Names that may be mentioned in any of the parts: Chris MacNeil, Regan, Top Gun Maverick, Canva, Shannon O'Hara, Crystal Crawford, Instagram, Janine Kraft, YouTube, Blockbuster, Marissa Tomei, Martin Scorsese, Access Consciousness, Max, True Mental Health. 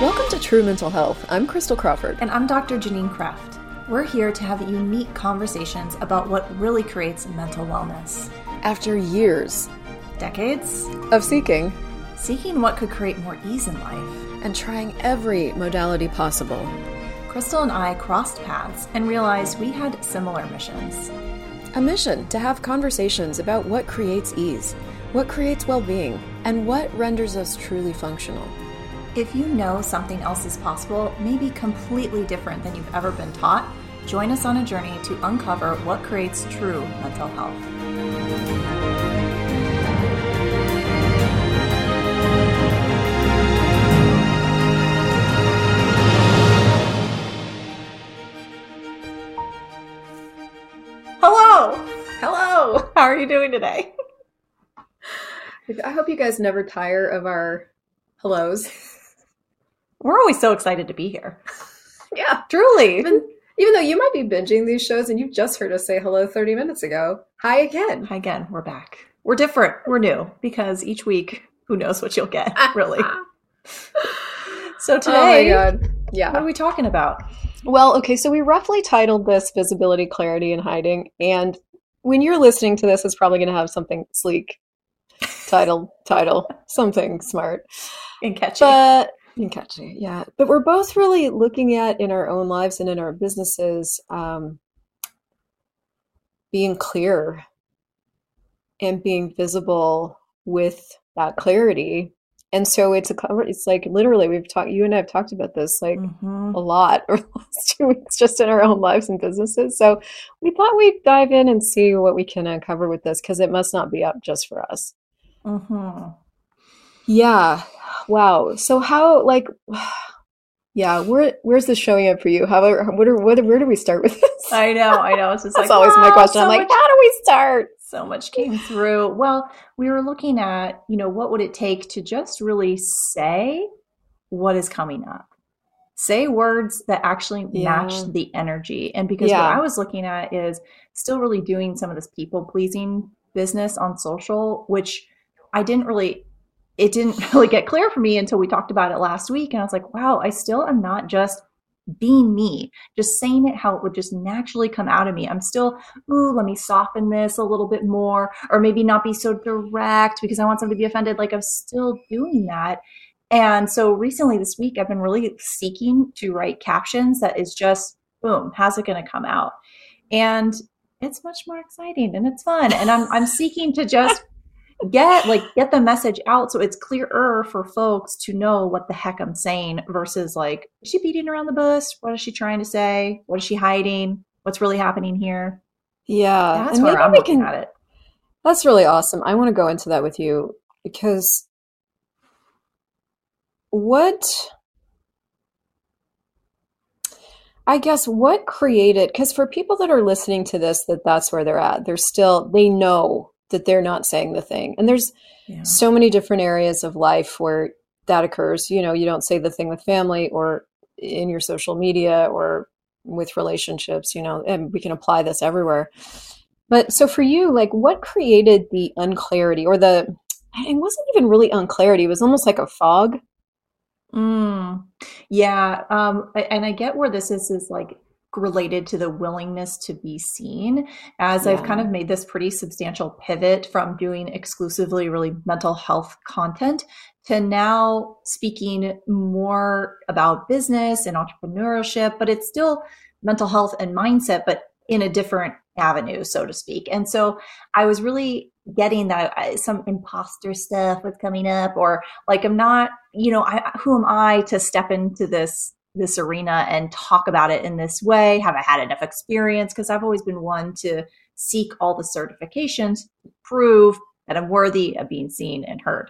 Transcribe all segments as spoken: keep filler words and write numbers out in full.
Welcome to True Mental Health. I'm Crystal Crawford. And I'm Doctor Janine Kraft. We're here to have unique conversations about what really creates mental wellness. After years, decades of seeking, seeking what could create more ease in life, and trying every modality possible, Crystal and I crossed paths and realized we had similar missions. A mission to have conversations about what creates ease, what creates well-being, and what renders us truly functional. If you know something else is possible, maybe completely different than you've ever been taught, join us on a journey to uncover what creates true mental health. Hello! Hello! How are you doing today? I hope you guys never tire of our hellos. We're always so excited to be here. Yeah. Truly. Even, even though you might be binging these shows and you've just heard us say hello thirty minutes ago. Hi again. Hi again. We're back. We're different. We're new because each week, who knows what you'll get, really. So today, oh my God. Yeah. What are we talking about? Well, okay. So we roughly titled this Visibility, Clarity, and Hiding. And when you're listening to this, it's probably going to have something sleek. Title, title, something smart. And catchy. But... And catchy, yeah. But we're both really looking at in our own lives and in our businesses, um, being clear and being visible with that clarity. And so it's a it's like literally we've talked. You and I have talked about this like mm-hmm. a lot over the last two weeks, just in our own lives and businesses. So we thought we'd dive in and see what we can uncover with this because it must not be up just for us. Mm-hmm. Yeah. Wow. So how, like, yeah, where where's this showing up for you? How, what are, what, where do we start with this? I know, I know. It's just like, that's always wow, my question. So I'm like, much, how do we start? So much came through. Well, we were looking at, you know, what would it take to just really say what is coming up? Say words that actually match yeah. the energy. And because yeah. what I was looking at is still really doing some of this people pleasing business on social, which I didn't really... It didn't really get clear for me until we talked about it last week. And I was like, wow, I still am not just being me, just saying it how it would just naturally come out of me. I'm still, ooh, let me soften this a little bit more, or maybe not be so direct because I want someone to be offended. Like I'm still doing that. And so recently this week, I've been really seeking to write captions that is just, boom, how's it going to come out? And it's much more exciting and it's fun. And I'm I'm seeking to just... Get like get the message out so it's clearer for folks to know what the heck I'm saying versus like, is she beating around the bush? What is she trying to say? What is she hiding? What's really happening here? Yeah. That's and where I'm looking can, at it. That's really awesome. I want to go into that with you because what I guess what created because for people that are listening to this, that that's where they're at. They're still they know. That they're not saying the thing. And there's yeah. so many different areas of life where that occurs. You know, you don't say the thing with family or in your social media or with relationships, you know, and we can apply this everywhere. But so for you, like what created the unclarity or the, it wasn't even really unclarity. It was almost like a fog. Mm, yeah. Um, and I get where this is, is like, related to the willingness to be seen as yeah. I've kind of made this pretty substantial pivot from doing exclusively really mental health content to now speaking more about business and entrepreneurship, but it's still mental health and mindset, but in a different avenue, so to speak. And so I was really getting that some imposter stuff was coming up or like, I'm not, you know, I, who am I to step into this this arena and talk about it in this way? Have I had enough experience? Because I've always been one to seek all the certifications to prove that I'm worthy of being seen and heard.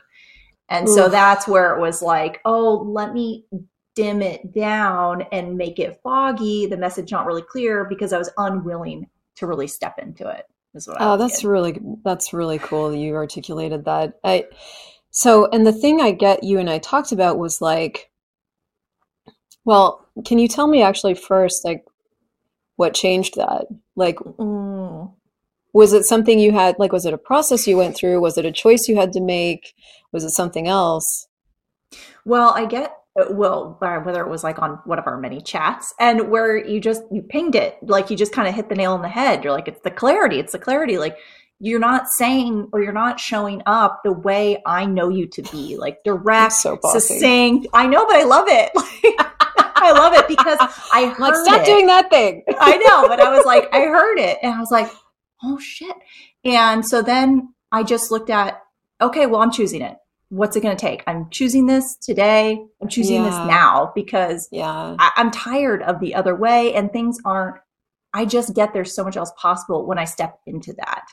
And Ooh. So that's where it was like, oh, let me dim it down and make it foggy. The message not really clear because I was unwilling to really step into it. Is what I oh, that's getting. really, that's really cool. You articulated that. I, so, and the thing I get you and I talked about was like, well, can you tell me actually first, like, what changed that? Like, mm. was it something you had, like, was it a process you went through? Was it a choice you had to make? Was it something else? Well, I get well, whether it was like on one of our many chats, and where you just, you pinged it, like you just kind of hit the nail on the head. You're like, it's the clarity, it's the clarity. Like you're not saying, or you're not showing up the way I know you to be, like direct, so succinct. I know, but I love it. I love it because I heard like, stop it. doing that thing. I know, but I was like, I heard it and I was like, oh shit. And so then I just looked at, okay, well, I'm choosing it. What's it going to take? I'm choosing this today. I'm choosing yeah. this now because yeah. I, I'm tired of the other way and things aren't, I just get there's so much else possible when I step into that.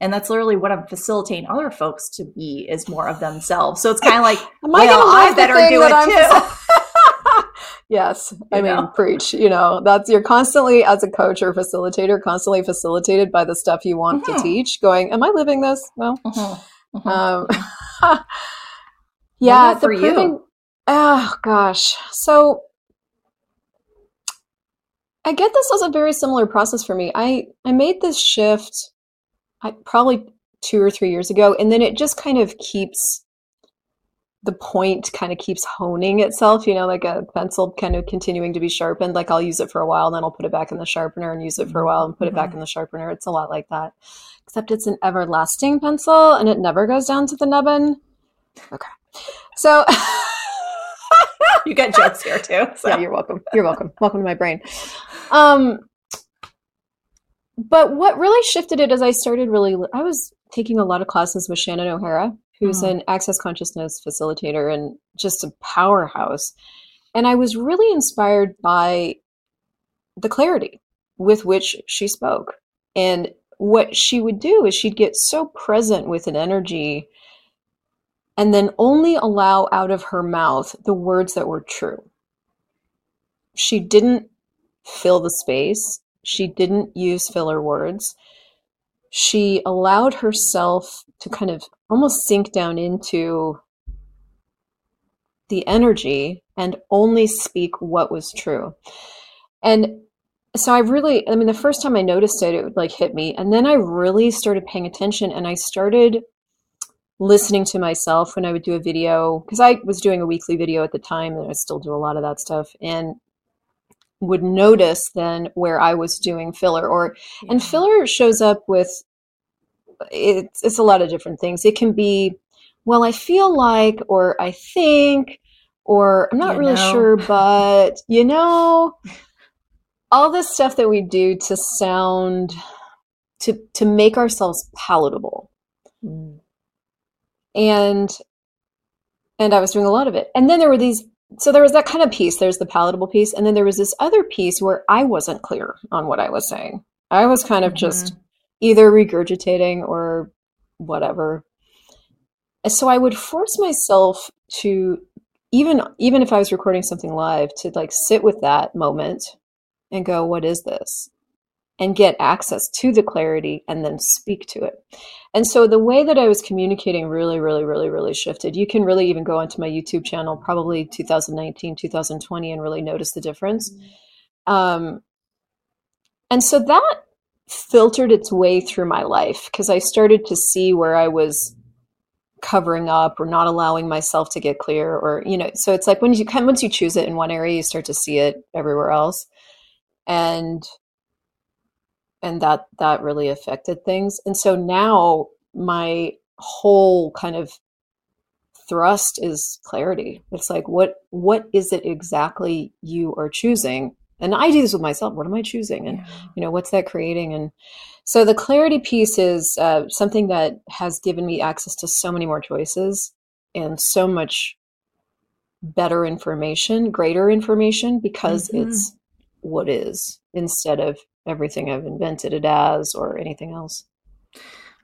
And that's literally what I'm facilitating other folks to be, is more of themselves. So it's kind of like, Am I well, I better do it I'm too. Yes. I you mean, know. preach, you know, that's, you're constantly as a coach or facilitator, constantly facilitated by the stuff you want mm-hmm. to teach, going, am I living this? Well, mm-hmm. Mm-hmm. Um, yeah, the for proving, you. Oh gosh. So I get this was a very similar process for me. I, I made this shift I, probably two or three years ago, and then it just kind of keeps the point kind of keeps honing itself, you know, like a pencil kind of continuing to be sharpened. Like I'll use it for a while and then I'll put it back in the sharpener and use it for a while and put mm-hmm. it back in the sharpener. It's a lot like that, except it's an everlasting pencil and it never goes down to the nubbin. Okay. So you got jokes here too. So yeah, you're welcome. You're welcome. Welcome to my brain. Um, but what really shifted it is I started really, I was taking a lot of classes with Shannon O'Hara, who's an Access Consciousness facilitator and just a powerhouse. And I was really inspired by the clarity with which she spoke. And what she would do is she'd get so present with an energy and then only allow out of her mouth the words that were true. She didn't fill the space. She didn't use filler words. She allowed herself to kind of almost sink down into the energy and only speak what was true. And so I really, I mean, the first time I noticed it, it would like hit me. And then I really started paying attention and I started listening to myself when I would do a video, because I was doing a weekly video at the time and I still do a lot of that stuff. And would notice then where I was doing filler or, yeah. and filler shows up with, it's, it's a lot of different things. It can be, well, I feel like, or I think, or I'm not you really know. sure, but you know, all this stuff that we do to sound, to, to make ourselves palatable. Mm. And, and I was doing a lot of it. And then there were these, so there was that kind of piece. There's the palatable piece. And then there was this other piece where I wasn't clear on what I was saying. I was kind of mm-hmm. just either regurgitating or whatever. And so I would force myself to, even, even if I was recording something live, to like sit with that moment and go, what is this? And get access to the clarity and then speak to it. And so the way that I was communicating really, really, really, really shifted. You can really even go onto my YouTube channel, probably two thousand nineteen, two thousand twenty, and really notice the difference. Um, and so that filtered its way through my life because I started to see where I was covering up or not allowing myself to get clear, or, you know, so it's like when you kind once you choose it in one area, you start to see it everywhere else. And And that, that really affected things. And so now my whole kind of thrust is clarity. It's like, what, what is it exactly you are choosing? And I do this with myself. What am I choosing? And, you know, what's that creating? And so the clarity piece is uh, something that has given me access to so many more choices and so much better information, greater information, because mm-hmm. it's what is instead of everything I've invented it as or anything else.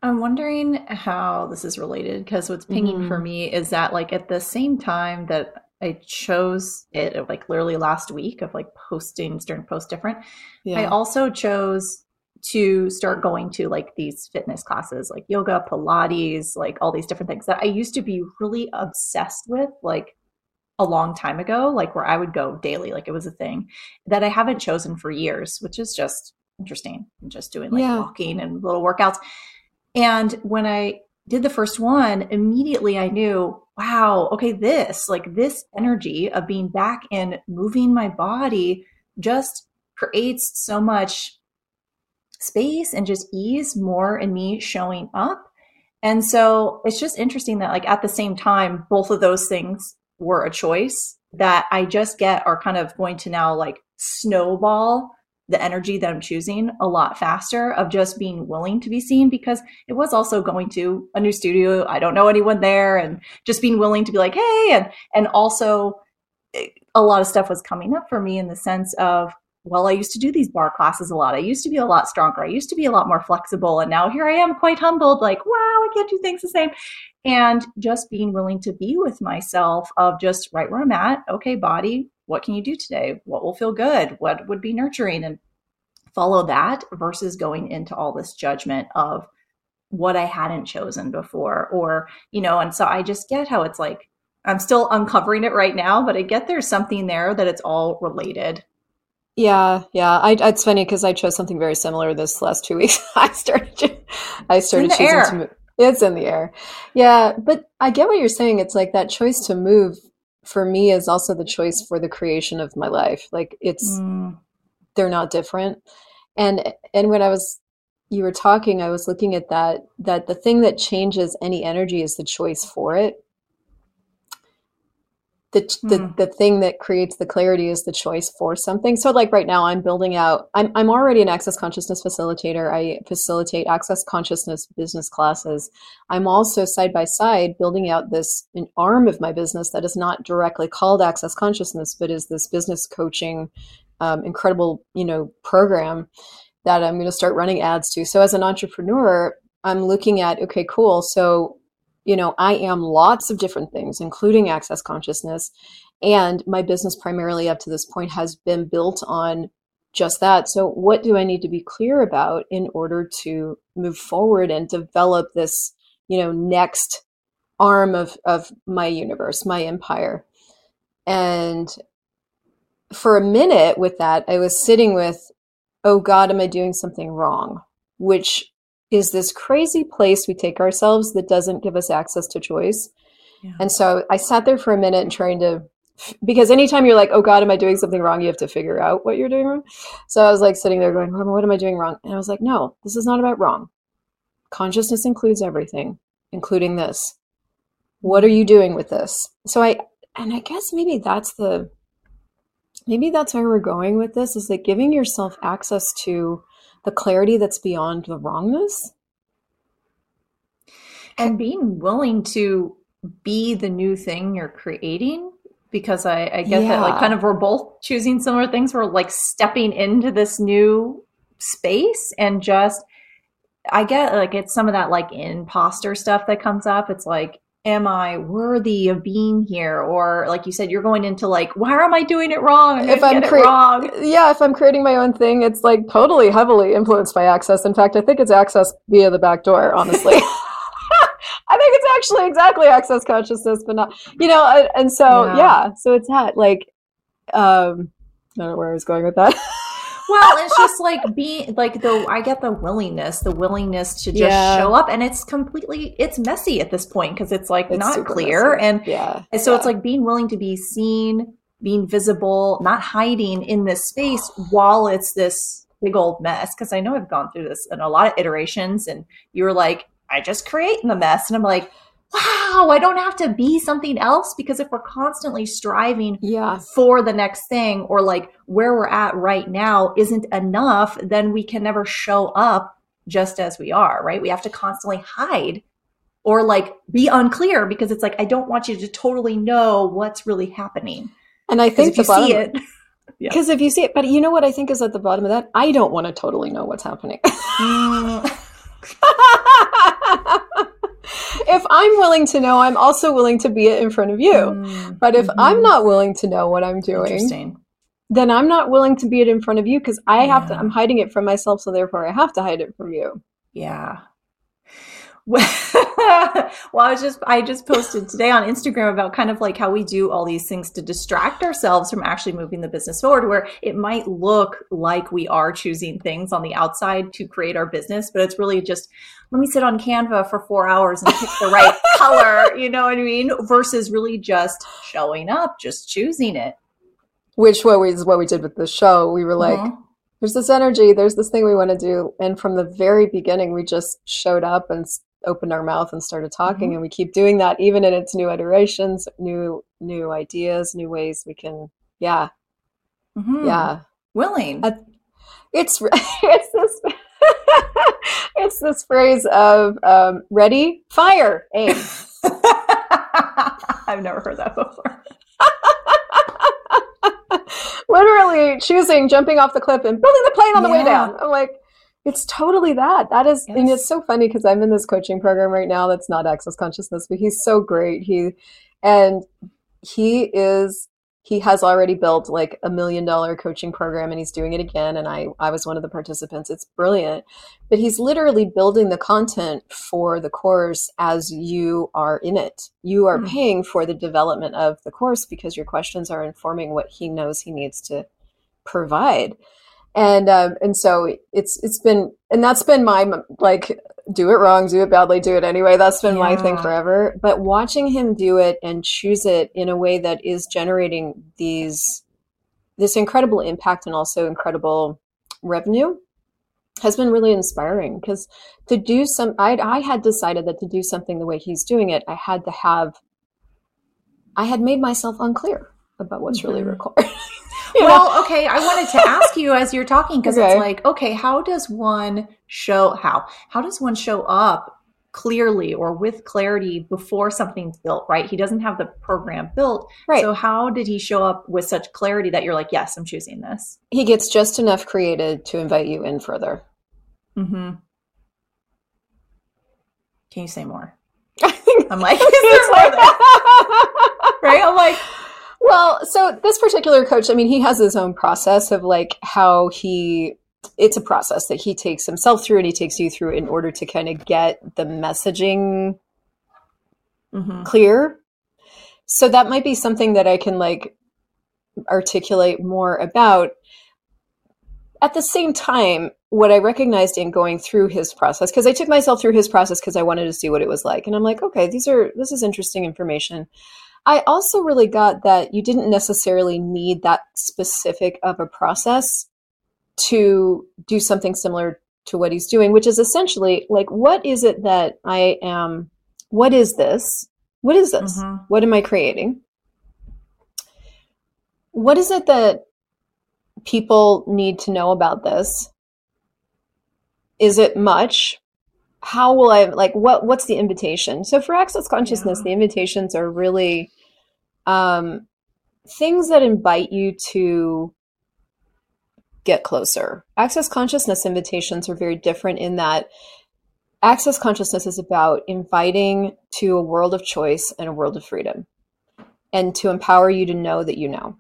I'm wondering how this is related, because what's pinging mm-hmm. for me is that like at the same time that I chose it, like literally last week of like posting, starting to post different, yeah. I also chose to start going to like these fitness classes, like yoga, Pilates, like all these different things that I used to be really obsessed with, like a long time ago, like where I would go daily, like it was a thing that I haven't chosen for years, which is just interesting. I'm just doing like yeah. walking and little workouts. And when I did the first one, immediately I knew, wow, okay, this, like this energy of being back and moving my body just creates so much space and just ease more in me showing up. And so it's just interesting that like at the same time, both of those things were a choice that I just get are kind of going to now like snowball the energy that I'm choosing a lot faster of just being willing to be seen, because it was also going to a new studio. I don't know anyone there, and just being willing to be like, hey, and, and also a lot of stuff was coming up for me in the sense of, well, I used to do these bar classes a lot. I used to be a lot stronger. I used to be a lot more flexible. And now here I am quite humbled, like, wow, I can't do things the same. And just being willing to be with myself of just right where I'm at. Okay, body, what can you do today? What will feel good? What would be nurturing? And follow that versus going into all this judgment of what I hadn't chosen before, or, you know, and so I just get how it's like, I'm still uncovering it right now, but I get there's something there that it's all related. Yeah, yeah. I, it's funny because I chose something very similar this last two weeks. I started, I started choosing air. to move. It's in the air. Yeah, but I get what you're saying. It's like that choice to move for me is also the choice for the creation of my life. Like it's, mm. they're not different. And and when I was, you were talking, I was looking at that. That the thing that changes any energy is the choice for it. The, the mm. the thing that creates the clarity is the choice for something. So like right now I'm building out, I'm I'm already an Access Consciousness facilitator. I facilitate Access Consciousness business classes. I'm also side by side building out this an arm of my business that is not directly called Access Consciousness, but is this business coaching, um, incredible, you know, program that I'm going to start running ads to. So as an entrepreneur, I'm looking at, okay, cool. So you know, I am lots of different things, including Access Consciousness. And my business primarily up to this point has been built on just that. So what do I need to be clear about in order to move forward and develop this, you know, next arm of, of my universe, my empire? And for a minute with that, I was sitting with, oh God, am I doing something wrong? Which is this crazy place we take ourselves that doesn't give us access to choice. Yeah. And so I sat there for a minute and trying to, because anytime you're like, oh God, am I doing something wrong? You have to figure out what you're doing wrong. So I was like sitting there going, well, what am I doing wrong? And I was like, no, this is not about wrong. Consciousness includes everything, including this. What are you doing with this? So I, and I guess maybe that's the, maybe that's where we're going with this, is like giving yourself access to the clarity that's beyond the wrongness. And being willing to be the new thing you're creating, because I, I get yeah. that like kind of we're both choosing similar things. We're like stepping into this new space and just, I get like it's some of that like imposter stuff that comes up. It's like, am I worthy of being here? Or like you said, you're going into like, why am I doing it wrong? I'm if I'm cre- it wrong. Yeah, if I'm creating my own thing, it's like totally heavily influenced by Access. In fact, I think it's Access via the back door, honestly. I think it's actually exactly Access Consciousness, but not, you know, and, and so, yeah. yeah, so it's that like, um, I don't know where I was going with that. Well, it's just like being like the, I get the willingness, the willingness to just yeah. show up, and it's completely, it's messy at this point because it's like it's not clear. Messy. And yeah. so yeah. it's like being willing to be seen, being visible, not hiding in this space while it's this big old mess. Cause I know I've gone through this in a lot of iterations, and you were like, I just create in the mess. And I'm like, wow, I don't have to be something else, because if we're constantly striving yeah. for the next thing, or like where we're at right now isn't enough, then we can never show up just as we are, right? We have to constantly hide or like be unclear, because it's like, I don't want you to totally know what's really happening. And I think if you see it, because yeah. if you see it, but you know what I think is at the bottom of that? I don't want to totally know what's happening. mm. If I'm willing to know, I'm also willing to be it in front of you. Mm, but if mm-hmm. I'm not willing to know what I'm doing, then I'm not willing to be it in front of you, because I yeah. have to, I'm hiding it from myself. So therefore I have to hide it from you. Yeah. well, I was just, I just posted today on Instagram about kind of like how we do all these things to distract ourselves from actually moving the business forward, where it might look like we are choosing things on the outside to create our business, but it's really just, let me sit on Canva for four hours and pick the right color, you know what I mean? Versus really just showing up, just choosing it. Which what we, is what we did with the show. We were like, mm-hmm. there's this energy, there's this thing we want to do. And from the very beginning, we just showed up and opened our mouth and started talking. Mm-hmm. And we keep doing that, even in its new iterations, new new ideas, new ways we can, yeah. Mm-hmm. Yeah. Willing. I, it's, it's, this, it's this phrase of um, ready, fire, aim. I've never heard that before. Literally choosing, jumping off the cliff and building the plane on the yeah. way down. I'm like, it's totally that. That is, yes. And it's so funny because I'm in this coaching program right now that's not Access Consciousness, but he's so great. He, and he is, he has already built like a million dollar coaching program and he's doing it again. And I, I was one of the participants. It's brilliant, but he's literally building the content for the course as you are in it. You are mm-hmm. paying for the development of the course because your questions are informing what he knows he needs to provide. And, um, and so it's, it's been, and that's been my, like, do it wrong, do it badly, do it anyway. That's been yeah. my thing forever. But watching him do it and choose it in a way that is generating these, this incredible impact and also incredible revenue has been really inspiring. Because to do some, I, I had decided that to do something the way he's doing it, I had to have, I had made myself unclear about what's mm-hmm. really required. Well, know? Okay. I wanted to ask you as you're talking, because okay. it's like, okay, how does one show, how, how does one show up clearly or with clarity before something's built, right? He doesn't have the program built. Right. So how did he show up with such clarity that you're like, yes, I'm choosing this? He gets just enough created to invite you in further. Mm-hmm. Can you say more? I'm like, is there more there? Right? I'm like, well, so this particular coach, I mean, he has his own process of like how he, it's a process that he takes himself through and he takes you through in order to kind of get the messaging mm-hmm. clear. So that might be something that I can like articulate more about. At the same time, what I recognized in going through his process, because I took myself through his process because I wanted to see what it was like. And I'm like, okay, these are, this is interesting information. I also really got that you didn't necessarily need that specific of a process to do something similar to what he's doing, which is essentially like, what is it that I am? What is this? What is this? Mm-hmm. What am I creating? What is it that people need to know about this? Is it much? How will I, like, what, what's the invitation? So for Access Consciousness, yeah. the invitations are really um, things that invite you to get closer. Access Consciousness invitations are very different in that Access Consciousness is about inviting to a world of choice and a world of freedom and to empower you to know that you know.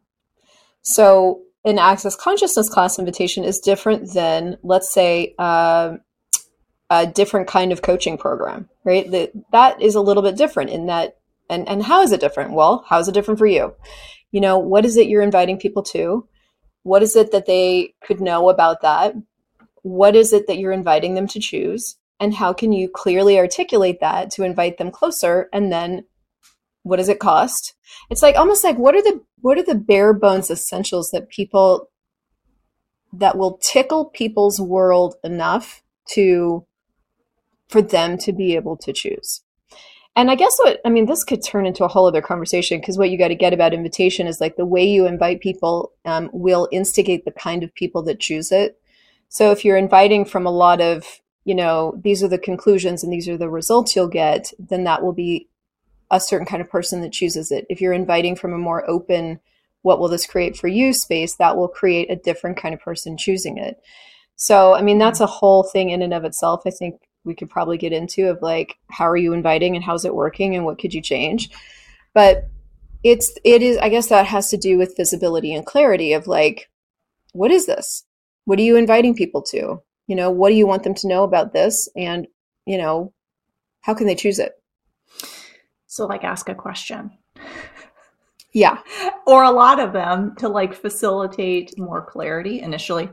So an Access Consciousness class invitation is different than, let's say, uh, a different kind of coaching program, right? That that is a little bit different in that, and, and how is it different? Well, how is it different for you? You know, what is it you're inviting people to? What is it that they could know about that? What is it that you're inviting them to choose? And how can you clearly articulate that to invite them closer? And then what does it cost? It's like, almost like, what are the, what are the bare bones essentials that people, that will tickle people's world enough to, for them to be able to choose. And I guess what, I mean, this could turn into a whole other conversation, because what you got to get about invitation is like the way you invite people um, will instigate the kind of people that choose it. So if you're inviting from a lot of, you know, these are the conclusions and these are the results you'll get, then that will be a certain kind of person that chooses it. If you're inviting from a more open, what will this create for you space, that will create a different kind of person choosing it. So, I mean, that's a whole thing in and of itself. I think we could probably get into of like, how are you inviting and how's it working and what could you change? But it's, it is, I guess that has to do with visibility and clarity of like, what is this? What are you inviting people to? You know, what do you want them to know about this? And, you know, How can they choose it? So like ask a question. Yeah. Or a lot of them to like facilitate more clarity initially.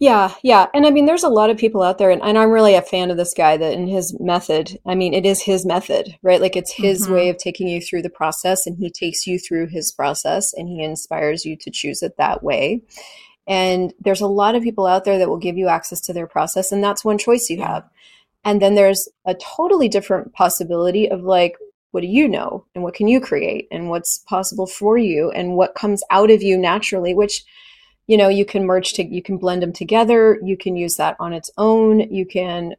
Yeah. Yeah. And I mean, there's a lot of people out there, and, and I'm really a fan of this guy that in his method, I mean, it is his method, right? Like it's his mm-hmm. way of taking you through the process, and he takes you through his process and he inspires you to choose it that way. And there's a lot of people out there that will give you access to their process, and that's one choice you have. And then there's a totally different possibility of like, what do you know, and what can you create, and what's possible for you, and what comes out of you naturally, which, you know, you can merge to, you can blend them together. You can use that on its own. You can,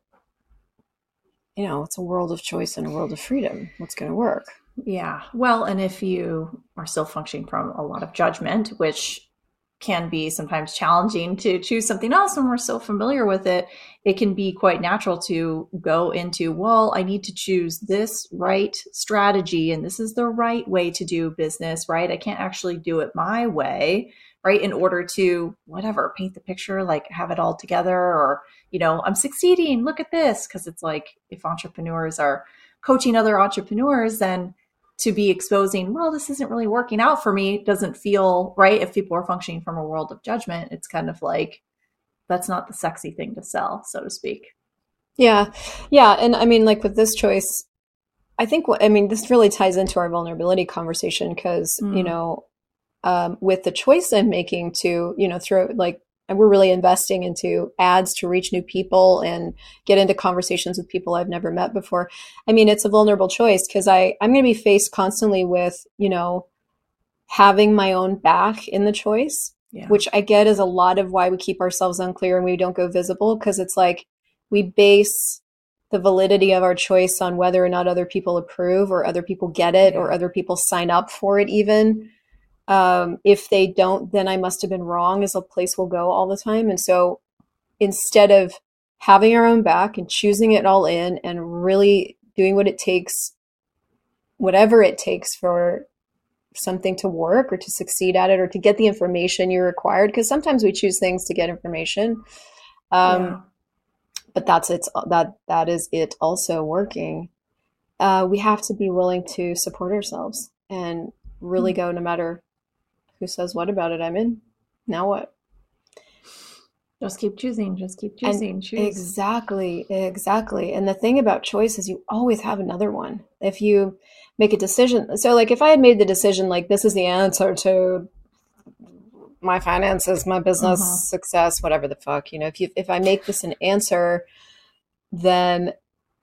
you know, it's a world of choice and a world of freedom. What's going to work? Yeah. Well, and if you are still functioning from a lot of judgment, which can be sometimes challenging to choose something else when we're so familiar with it, it can be quite natural to go into, well, I need to choose this right strategy, and this is the right way to do business, right? I can't actually do it my way, right? In order to whatever, paint the picture, like have it all together, or, you know, I'm succeeding, look at this. Cause it's like, if entrepreneurs are coaching other entrepreneurs, then to be exposing, well, this isn't really working out for me, doesn't feel right. If people are functioning from a world of judgment, it's kind of like, that's not the sexy thing to sell, so to speak. Yeah. Yeah. And I mean, like with this choice, I think, I mean, this really ties into our vulnerability conversation, because, mm. you know, um, with the choice I'm making to, you know, throw like, and we're really investing into ads to reach new people and get into conversations with people I've never met before. I mean, it's a vulnerable choice, because I, I'm going to be faced constantly with, you know, having my own back in the choice, yeah. which I get is a lot of why we keep ourselves unclear and we don't go visible, because it's like we base the validity of our choice on whether or not other people approve, or other people get it, yeah. or other people sign up for it even. Um, if they don't, then I must have been wrong is a place we'll go all the time. And so instead of having our own back and choosing it all in and really doing what it takes, whatever it takes for something to work or to succeed at it, or to get the information you required, because sometimes we choose things to get information. Um, yeah. But that's it's that that is it also working. Uh, we have to be willing to support ourselves and really go, no matter who says what about it, I'm in. Now what? Just keep choosing. Just keep choosing. And choose. Exactly. Exactly. And the thing about choice is you always have another one. If you make a decision. So like if I had made the decision, like this is the answer to my finances, my business uh-huh. success, whatever the fuck, you know, if you, if I make this an answer, then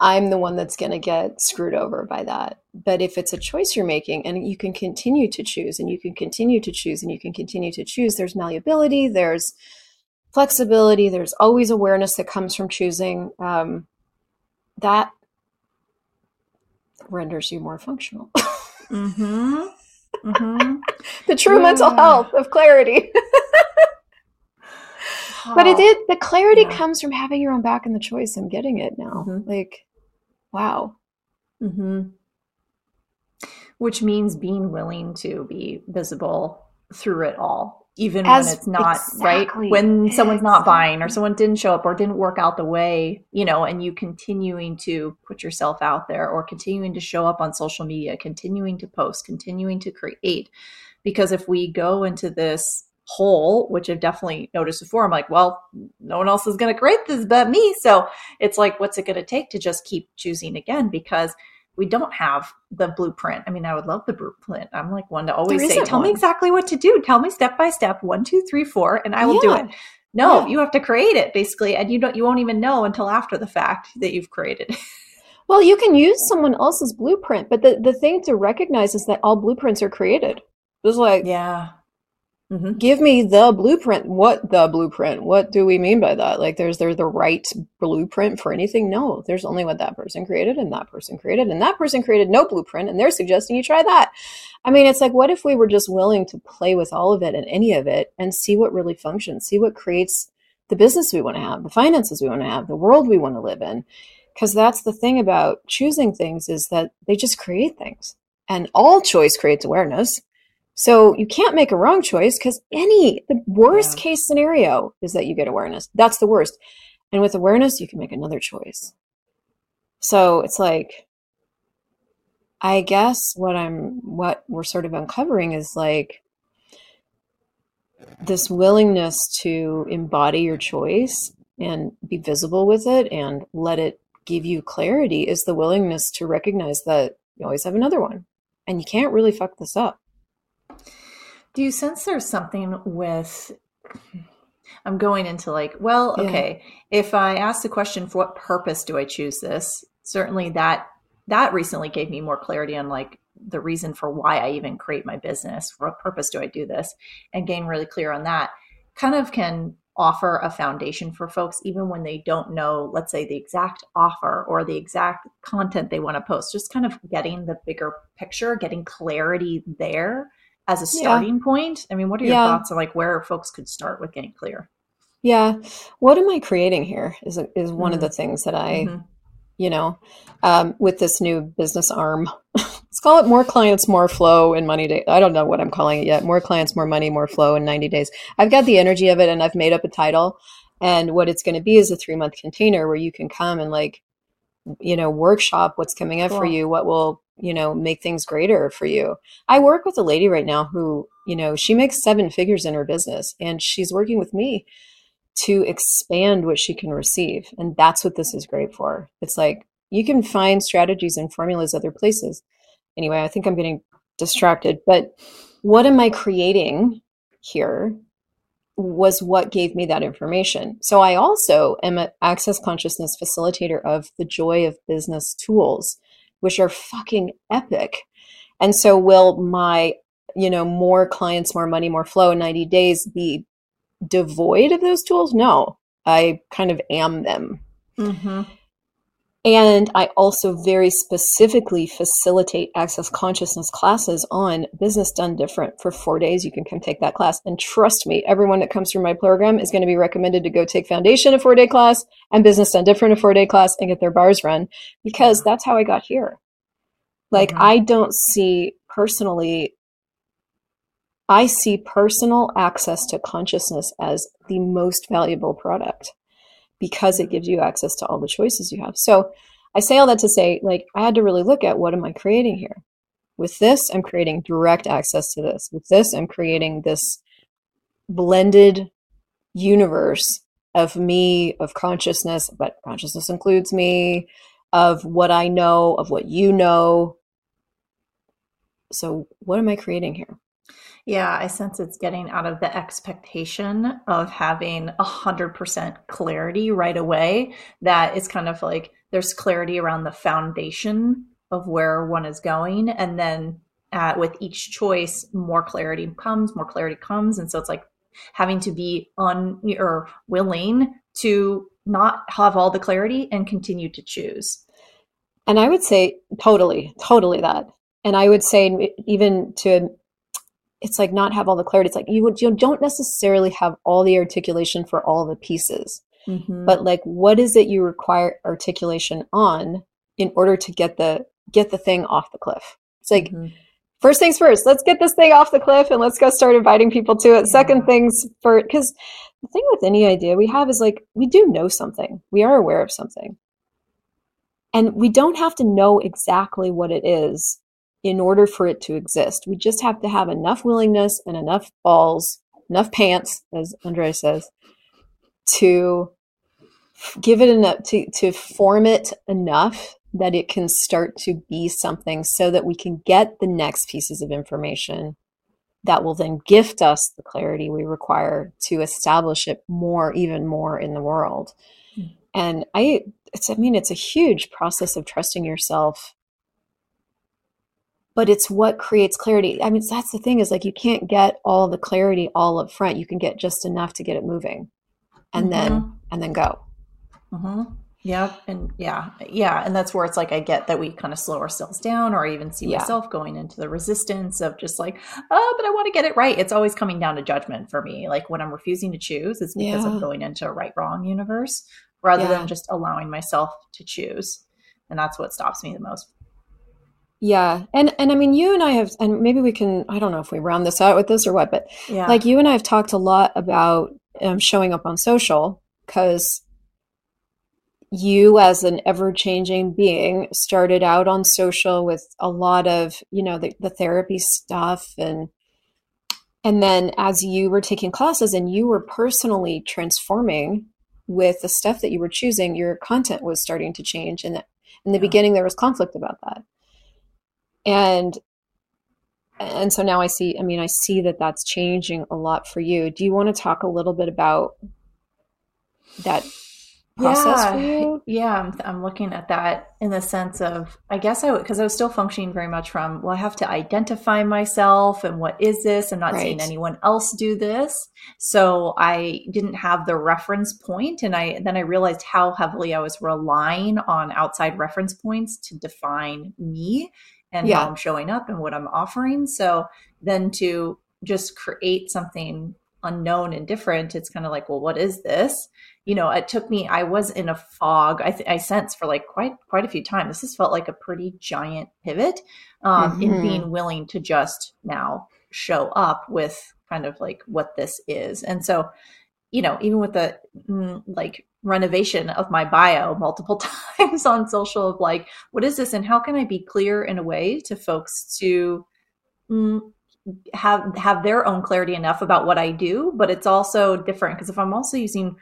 I'm the one that's going to get screwed over by that. But if it's a choice you're making, and you can continue to choose, and you can continue to choose, and you can continue to choose, there's malleability, there's flexibility, there's always awareness that comes from choosing, um, that renders you more functional. Mm-hmm. Mm-hmm. The true yeah. mental health of clarity. Oh, but it did, the clarity yeah. comes from having your own back in the choice. I'm getting it now. Mm-hmm. Like, wow. Mm-hmm. Which means being willing to be visible through it all, even As, when it's not exactly, right. When someone's exactly. not buying, or someone didn't show up, or didn't work out the way, you know, and you continuing to put yourself out there, or continuing to show up on social media, continuing to post, continuing to create. Because if we go into this whole, which I've definitely noticed before, I'm like, well, no one else is going to create this but me. So it's like, what's it going to take to just keep choosing again? Because we don't have the blueprint. I mean, I would love the blueprint. I'm like one to always say, tell me exactly what to do. Tell me step by step, one, two, three, four, and I will do it. No, you have to create it basically. And you don't, you won't even know until after the fact that you've created it. Well, you can use someone else's blueprint, but the, the thing to recognize is that all blueprints are created. It's like, yeah. Mm-hmm. Give me the blueprint. What the blueprint? What do we mean by that? Like there's there's the right blueprint for anything? No, there's only what that person created, and that person created, and that person created no blueprint, and they're suggesting you try that. I mean, it's like, what if we were just willing to play with all of it and any of it and see what really functions, see what creates the business we want to have, the finances we want to have, the world we want to live in? Because that's the thing about choosing things, is that they just create things, and all choice creates awareness. So you can't make a wrong choice, because any, the worst yeah. case scenario is that you get awareness. That's the worst. And with awareness, you can make another choice. So it's like, I guess what I'm, what we're sort of uncovering is like this willingness to embody your choice and be visible with it and let it give you clarity is the willingness to recognize that you always have another one and you can't really fuck this up. Do you sense there's something with, I'm going into like, well, yeah. okay, if I ask the question, for what purpose do I choose this? Certainly that, that recently gave me more clarity on like the reason for why I even create my business. For what purpose do I do this? And getting really clear on that kind of can offer a foundation for folks, even when they don't know, let's say, the exact offer or the exact content they want to post, just kind of getting the bigger picture, getting clarity there as a starting yeah. point. I mean, what are your yeah. thoughts on like where folks could start with getting clear? Yeah. What am I creating here is, a, is one mm-hmm. of the things that I, mm-hmm. you know, um, with this new business arm, let's call it More Clients, More Flow and Money Day. I don't know what I'm calling it yet. More Clients, More Money, More Flow in ninety days. I've got the energy of it and I've made up a title, and what it's going to be is a three month container where you can come and like, you know, workshop what's coming up cool. for you, what will, you know, make things greater for you. I work with a lady right now who, you know, she makes seven figures in her business and she's working with me to expand what she can receive. And that's what this is great for. It's like, you can find strategies and formulas other places. Anyway, I think I'm getting distracted, but what am I creating here was what gave me that information. So I also am an Access Consciousness facilitator of the Joy of Business tools, which are fucking epic. And so will my, you know, More Clients, More Money, More Flow in ninety days be devoid of those tools? No, I kind of am them. Mm-hmm. And I also very specifically facilitate Access Consciousness classes on Business Done Different. For four days, you can come take that class. And trust me, everyone that comes through my program is going to be recommended to go take Foundation, a four-day class, and Business Done Different, a four-day class, and get their bars run, because that's how I got here. Like, mm-hmm. I don't see personally, I see personal access to consciousness as the most valuable product, because it gives you access to all the choices you have. So I say all that to say, like, I had to really look at, what am I creating here? With this, I'm creating direct access to this. With this, I'm creating this blended universe of me, of consciousness, but consciousness includes me, of what I know, of what you know. So what am I creating here? Yeah, I sense it's getting out of the expectation of having one hundred percent clarity right away, that it's kind of like there's clarity around the foundation of where one is going. And then uh, with each choice, more clarity comes, more clarity comes. And so it's like having to be un or willing to not have all the clarity and continue to choose. And I would say totally, totally that. And I would say even to... it's like not have all the clarity. It's like you would, you don't necessarily have all the articulation for all the pieces, mm-hmm. but like, what is it you require articulation on in order to get the, get the thing off the cliff? It's like, mm-hmm. first things first, let's get this thing off the cliff and let's go start inviting people to it. Yeah. Second things for, because the thing with any idea we have is like, we do know something. We are aware of something, and we don't have to know exactly what it is in order for it to exist. We just have to have enough willingness and enough balls, enough pants, as Andre says, to give it enough, to, to form it enough that it can start to be something, so that we can get the next pieces of information that will then gift us the clarity we require to establish it more, even more in the world. Mm-hmm. And I, it's, I mean, it's a huge process of trusting yourself, but it's what creates clarity. I mean, that's the thing, is like, you can't get all the clarity all up front. You can get just enough to get it moving, and mm-hmm. then, and then go. Mm-hmm. Yeah. And yeah. Yeah. And that's where it's like, I get that we kind of slow ourselves down, or I even see yeah. myself going into the resistance of just like, oh, but I want to get it right. It's always coming down to judgment for me. Like when I'm refusing to choose, it's because yeah. I'm going into a right, wrong universe rather yeah. than just allowing myself to choose. And that's what stops me the most. Yeah. And, and I mean, you and I have, and maybe we can, I don't know if we round this out with this or what, but yeah. like you and I have talked a lot about um, showing up on social, because you as an ever-changing being started out on social with a lot of, you know, the, the therapy stuff. And and then as you were taking classes and you were personally transforming with the stuff that you were choosing, your content was starting to change. And in the yeah. beginning, there was conflict about that. And and so now I see, I mean, I see that that's changing a lot for you. Do you want to talk a little bit about that process yeah. for you? Yeah, I'm, I'm looking at that in the sense of, I guess I would, because I was still functioning very much from, well, I have to identify myself and what is this? I'm not right. seeing anyone else do this. So I didn't have the reference point. And I then I realized how heavily I was relying on outside reference points to define me and yeah. how I'm showing up and what I'm offering. So then to just create something unknown and different, it's kind of like, well, what is this? You know, it took me, I was in a fog. I, th- I sense for like quite, quite a few times, this has felt like a pretty giant pivot um, mm-hmm. in being willing to just now show up with kind of like what this is. And so, you know, even with the like renovation of my bio multiple times on social of like, what is this? And how can I be clear in a way to folks to mm, have, have their own clarity enough about what I do, but it's also different because if I'm also using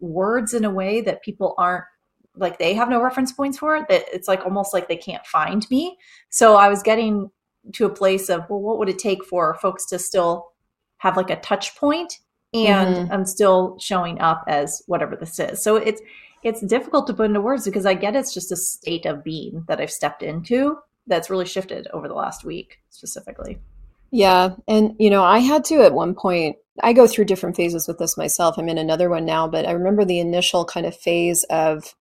words in a way that people aren't like, they have no reference points for it, that it's like, almost like they can't find me. So I was getting to a place of, well, what would it take for folks to still have like a touch point? And mm-hmm. I'm still showing up as whatever this is. So it's, it's difficult to put into words because I get it's just a state of being that I've stepped into that's really shifted over the last week specifically. Yeah. And, you know, I had to at one point, I go through different phases with this myself. I'm in another one now, but I remember the initial kind of phase of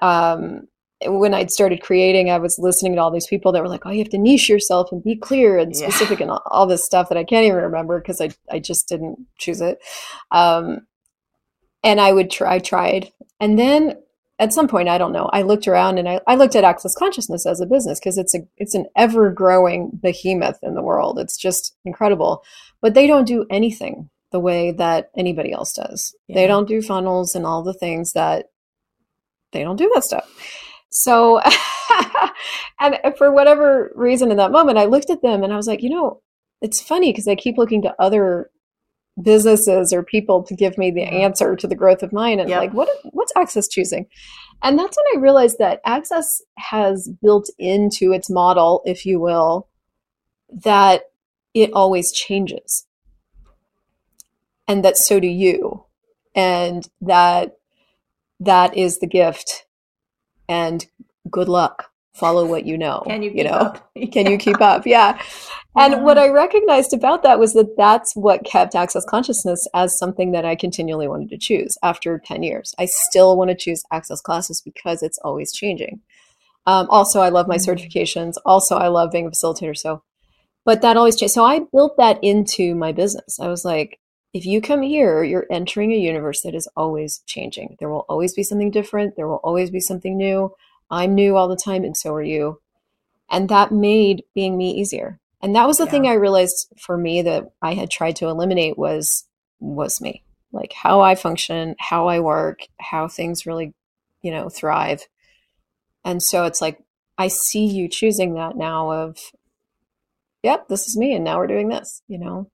um, when I'd started creating, I was listening to all these people that were like, oh, you have to niche yourself and be clear and specific yeah. and all, all this stuff that I can't even remember because I, I just didn't choose it. Um, and I would try, I tried. And then at some point, I don't know, I looked around and I, I looked at Access Consciousness as a business because it's a it's an ever-growing behemoth in the world. It's just incredible. But they don't do anything the way that anybody else does. Yeah. They don't do funnels and all the things that they don't do that stuff. So, and for whatever reason in that moment, I looked at them and I was like, you know, it's funny because I keep looking to other businesses or people to give me the answer to the growth of mine. And yep. like, what, what's Access choosing? And that's when I realized that Access has built into its model, if you will, that it always changes. And that so do you. And that that is the gift. And good luck. Follow what you know. Can you keep you know? up? Can yeah. you keep up? Yeah. And yeah. what I recognized about that was that that's what kept Access Consciousness as something that I continually wanted to choose after ten years. I still want to choose Access classes because it's always changing. Um, also, I love my mm-hmm. certifications. Also, I love being a facilitator. So, but that always changed. So I built that into my business. I was like, if you come here, you're entering a universe that is always changing. There will always be something different. There will always be something new. I'm new all the time, and so are you. And that made being me easier. And that was the yeah. thing I realized for me that I had tried to eliminate was was me, like how I function, how I work, how things really, you know, thrive. And so it's like, I see you choosing that now of, yep, this is me, and now we're doing this, you know?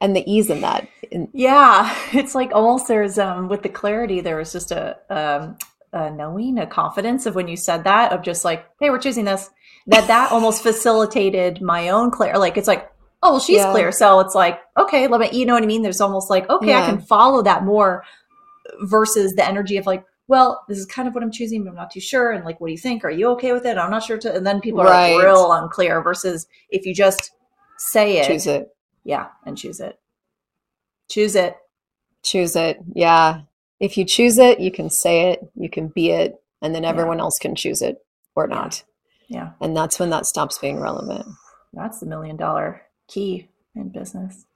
And the ease in that. In- yeah, it's like almost there's, um, with the clarity, there was just a... Um, Uh, knowing, a confidence of when you said that, of just like, hey, we're choosing this, that that almost facilitated my own clear. Like, it's like, oh, well, she's yeah. clear. So it's like, okay, let me, you know what I mean? There's almost like, okay, yeah. I can follow that more versus the energy of like, well, this is kind of what I'm choosing, but I'm not too sure. And like, what do you think? Are you okay with it? I'm not sure. To, and then people are right. like real unclear versus if you just say it. Choose it. Yeah. And choose it. Choose it. Choose it. Yeah. If you choose it, you can say it, you can be it, and then everyone yeah. else can choose it or not. Yeah. And that's when that stops being relevant. That's the million dollar key in business.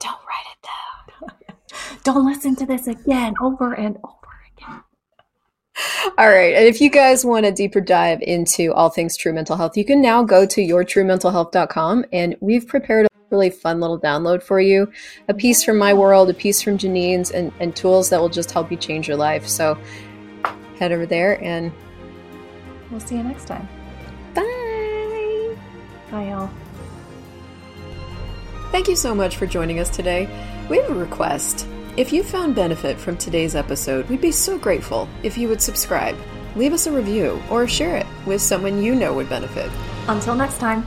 Don't write it down. Don't listen to this again, over and over again. All right. And if you guys want a deeper dive into all things True Mental Health, you can now go to your true mental health dot com, and we've prepared a really fun little download for you. A piece from my world, a piece from Janine's, and, and tools that will just help you change your life. So head over there and we'll see you next time. Bye. Bye, y'all. Thank you so much for joining us today. We have a request. If you found benefit from today's episode, we'd be so grateful if you would subscribe, leave us a review, or share it with someone you know would benefit. Until next time.